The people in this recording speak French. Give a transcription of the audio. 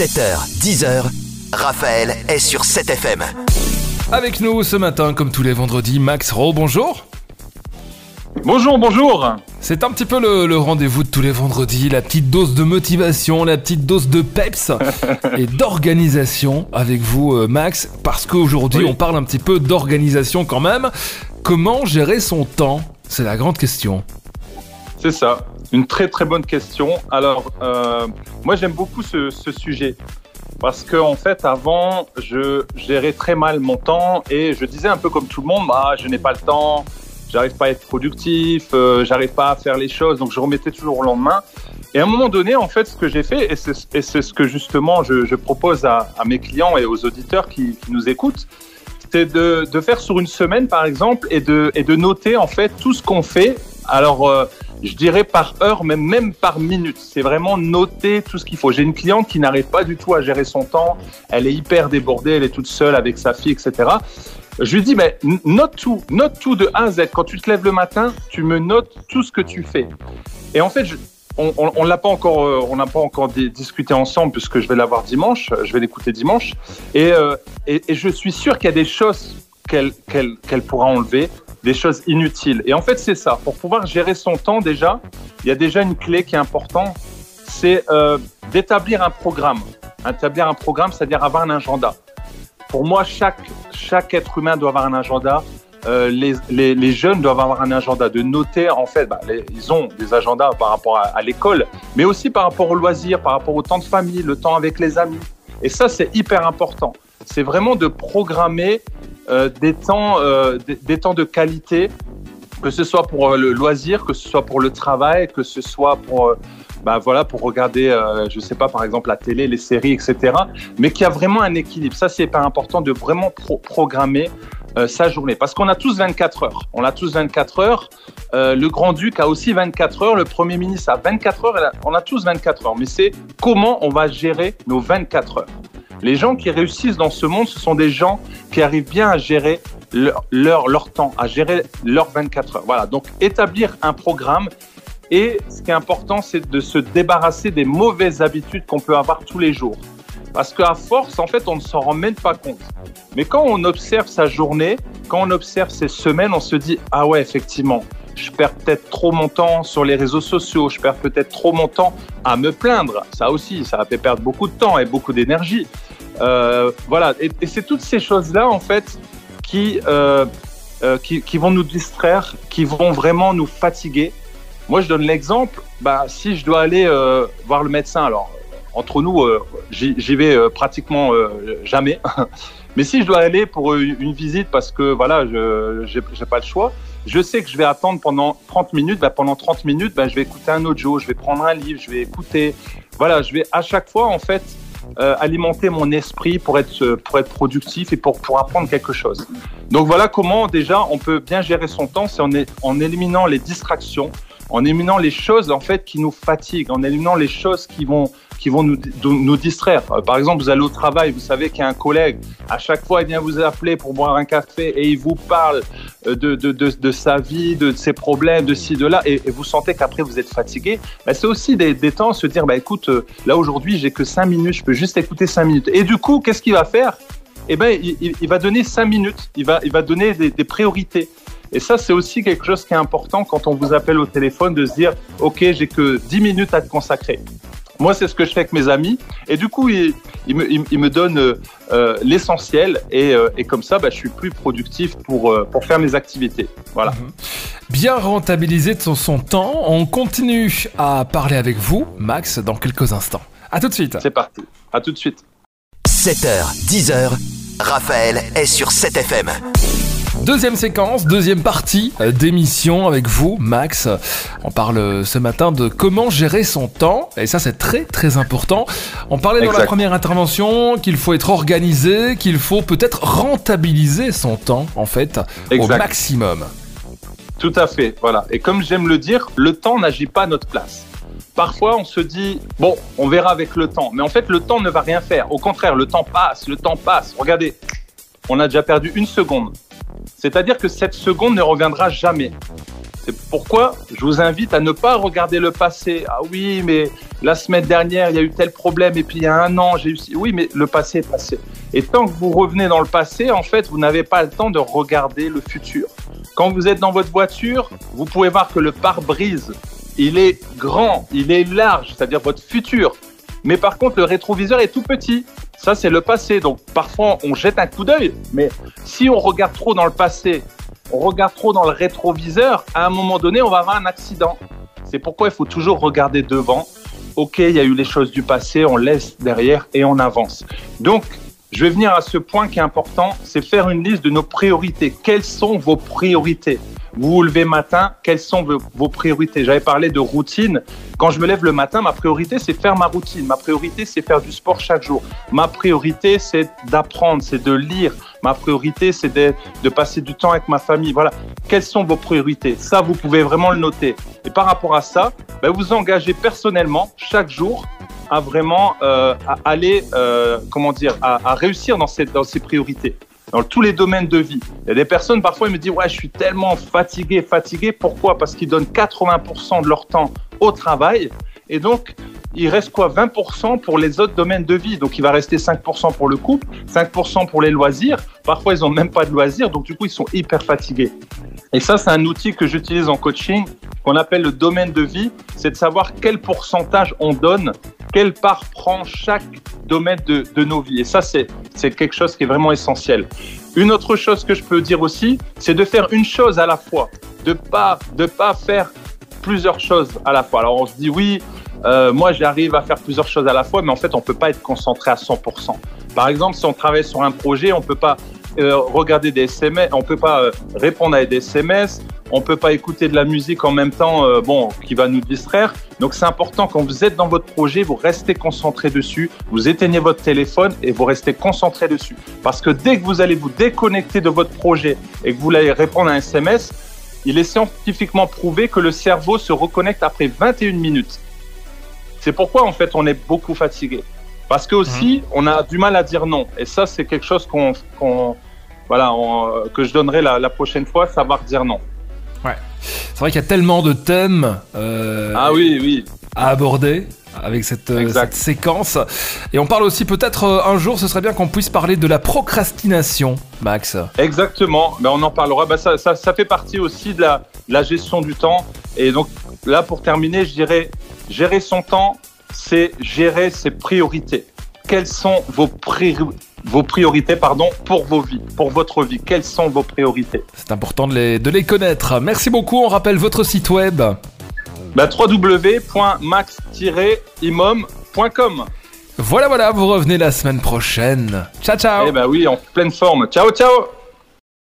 7h, 10h, Raphaël est sur 7FM. Avec nous ce matin, comme tous les vendredis, Max Rowe, bonjour. Bonjour, bonjour. C'est un petit peu le rendez-vous de tous les vendredis, la petite dose de motivation, la petite dose de peps et d'organisation avec vous, Max, parce qu'aujourd'hui, on parle un petit peu d'organisation quand même. Comment gérer son temps? C'est la grande question. C'est ça, une très très bonne question. Alors, moi j'aime beaucoup ce sujet parce qu'en fait, avant, je gérais très mal mon temps et je disais un peu comme tout le monde, je n'ai pas le temps, j'arrive pas à être productif, j'arrive pas à faire les choses, donc je remettais toujours au lendemain. Et à un moment donné, en fait, ce que j'ai fait, et c'est ce que justement je propose à mes clients et aux auditeurs qui nous écoutent, c'est de faire sur une semaine, par exemple, et de noter en fait tout ce qu'on fait. Alors, je dirais par heure, mais même par minute. C'est vraiment noter tout ce qu'il faut. J'ai une cliente qui n'arrive pas du tout à gérer son temps. Elle est hyper débordée, elle est toute seule avec sa fille, etc. Je lui dis, mais note tout de A à Z. Quand tu te lèves le matin, tu me notes tout ce que tu fais. Et en fait, on l'a pas encore, discuté ensemble puisque je vais l'avoir dimanche. Je vais l'écouter dimanche. Et je suis sûr qu'il y a des choses qu'elle pourra enlever, des choses inutiles. Et en fait, c'est ça. Pour pouvoir gérer son temps, déjà, il y a déjà une clé qui est importante, c'est d'établir un programme. Établir un programme, c'est-à-dire avoir un agenda. Pour moi, chaque être humain doit avoir un agenda. Les jeunes doivent avoir un agenda, de noter, en fait, ils ont des agendas par rapport à l'école, mais aussi par rapport aux loisirs, par rapport au temps de famille, le temps avec les amis. Et ça, c'est hyper important. C'est vraiment de programmer des temps de qualité, que ce soit pour le loisir, que ce soit pour le travail, que ce soit pour pour regarder je sais pas, par exemple la télé, les séries, etc. Mais qu'il y a vraiment un équilibre. Ça, c'est hyper important de vraiment programmer sa journée, parce qu'on a tous 24 heures. On a tous 24 heures. Le Grand-Duc a aussi 24 heures. Le Premier ministre a 24 heures. On a tous 24 heures. Mais c'est comment on va gérer nos 24 heures. Les gens qui réussissent dans ce monde, ce sont des gens qui arrivent bien à gérer leur temps, à gérer leurs 24 heures. Voilà, donc établir un programme. Et ce qui est important, c'est de se débarrasser des mauvaises habitudes qu'on peut avoir tous les jours. Parce qu'à force, en fait, on ne s'en rend même pas compte. Mais quand on observe sa journée, quand on observe ses semaines, on se dit « Ah ouais, effectivement, je perds peut-être trop mon temps sur les réseaux sociaux, je perds peut-être trop mon temps à me plaindre. » Ça aussi, ça fait perdre beaucoup de temps et beaucoup d'énergie. Voilà, et c'est toutes ces choses-là, en fait, qui vont nous distraire, qui vont vraiment nous fatiguer. Moi, je donne l'exemple, si je dois aller voir le médecin, alors entre nous, j'y vais pratiquement jamais. Mais si je dois aller pour une visite parce que voilà, j'ai pas le choix, je sais que je vais attendre pendant 30 minutes. Pendant 30 minutes, je vais écouter un audio, je vais prendre un livre, je vais écouter. Voilà, je vais à chaque fois, en fait, alimenter mon esprit pour être productif et pour apprendre quelque chose. Donc voilà comment déjà on peut bien gérer son temps, c'est en éliminant les distractions, en éliminant les choses en fait qui nous fatiguent, en éliminant les choses qui vont nous distraire. Par exemple, vous allez au travail, vous savez qu'il y a un collègue, à chaque fois il vient vous appeler pour boire un café et il vous parle de sa vie, de ses problèmes, de ci, de là, et vous sentez qu'après vous êtes fatigué. C'est aussi des temps à se dire, écoute, là aujourd'hui j'ai que 5 minutes, je peux juste écouter 5 minutes. Et du coup, qu'est-ce qu'il va faire? Il va donner 5 minutes, il va donner des priorités. Et ça, c'est aussi quelque chose qui est important quand on vous appelle au téléphone, de se dire « Ok, j'ai que 10 minutes à te consacrer ». Moi, c'est ce que je fais avec mes amis. Et du coup, ils me donnent l'essentiel. Et comme ça, je suis plus productif pour faire mes activités. Voilà. Bien rentabiliser de son temps. On continue à parler avec vous, Max, dans quelques instants. À tout de suite. C'est parti. À tout de suite. 7h, 10h, Raphaël est sur 7FM. Deuxième séquence, deuxième partie d'émission avec vous, Max. On parle ce matin de comment gérer son temps, et ça c'est très très important. On parlait dans la première intervention qu'il faut être organisé, qu'il faut peut-être rentabiliser son temps en fait au maximum. Tout à fait, voilà. Et comme j'aime le dire, le temps n'agit pas à notre place. Parfois, on se dit, bon, on verra avec le temps. Mais en fait, le temps ne va rien faire. Au contraire, le temps passe. Regardez, on a déjà perdu une seconde. C'est-à-dire que cette seconde ne reviendra jamais. C'est pourquoi je vous invite à ne pas regarder le passé. Ah oui, mais la semaine dernière, il y a eu tel problème et puis il y a un an, j'ai eu... Oui, mais le passé est passé. Et tant que vous revenez dans le passé, en fait, vous n'avez pas le temps de regarder le futur. Quand vous êtes dans votre voiture, vous pouvez voir que le pare-brise, il est grand, il est large, c'est-à-dire votre futur. Mais par contre, le rétroviseur est tout petit. Ça, c'est le passé. Donc, parfois, on jette un coup d'œil. Mais si on regarde trop dans le passé, on regarde trop dans le rétroviseur, à un moment donné, on va avoir un accident. C'est pourquoi il faut toujours regarder devant. OK, il y a eu les choses du passé, on laisse derrière et on avance. Donc, je vais venir à ce point qui est important, c'est faire une liste de nos priorités. Quelles sont vos priorités ? Vous vous levez matin, quelles sont vos priorités ? J'avais parlé de routine. Quand je me lève le matin, ma priorité, c'est faire ma routine. Ma priorité, c'est faire du sport chaque jour. Ma priorité, c'est d'apprendre, c'est de lire. Ma priorité, c'est de passer du temps avec ma famille. Voilà. Quelles sont vos priorités ? Ça, vous pouvez vraiment le noter. Et par rapport à ça, vous vous engagez personnellement chaque jour à vraiment à réussir dans ses priorités, dans tous les domaines de vie. Il y a des personnes, parfois, ils me disent « Ouais, je suis tellement fatigué. » Pourquoi ? Parce qu'ils donnent 80% de leur temps au travail et donc, il reste quoi ? 20% pour les autres domaines de vie. Donc, il va rester 5% pour le couple, 5% pour les loisirs. Parfois, ils n'ont même pas de loisirs, donc du coup, ils sont hyper fatigués. Et ça, c'est un outil que j'utilise en coaching, qu'on appelle le domaine de vie. C'est de savoir quel pourcentage on donne, quelle part prend chaque domaine de nos vies. Et ça, c'est quelque chose qui est vraiment essentiel. Une autre chose que je peux dire aussi, c'est de faire une chose à la fois, de pas faire plusieurs choses à la fois. Alors, on se dit, oui, moi, j'arrive à faire plusieurs choses à la fois, mais en fait, on ne peut pas être concentré à 100%. Par exemple, si on travaille sur un projet, on ne peut pas regarder des SMS, on ne peut pas répondre à des SMS, on ne peut pas écouter de la musique en même temps qui va nous distraire. Donc, c'est important, quand vous êtes dans votre projet, vous restez concentré dessus, vous éteignez votre téléphone et vous restez concentré dessus. Parce que dès que vous allez vous déconnecter de votre projet et que vous allez répondre à un SMS, il est scientifiquement prouvé que le cerveau se reconnecte après 21 minutes. C'est pourquoi, en fait, on est beaucoup fatigué. Parce que aussi, on a du mal à dire non. Et ça, c'est quelque chose que je donnerai la prochaine fois, savoir dire non. Ouais. C'est vrai qu'il y a tellement de thèmes à aborder avec cette séquence. Et on parle aussi, peut-être un jour, ce serait bien qu'on puisse parler de la procrastination, Max. Exactement, on en parlera. Ça fait partie aussi de la gestion du temps. Et donc là, pour terminer, je dirais, gérer son temps, c'est gérer ses priorités. Quelles sont vos priorités pour vos vies, pour votre vie? Quelles sont vos priorités? C'est important de les connaître. Merci beaucoup. On rappelle votre site web. www.max-imom.com. Voilà, vous revenez la semaine prochaine. Ciao, ciao. Eh ben oui, en pleine forme. Ciao, ciao.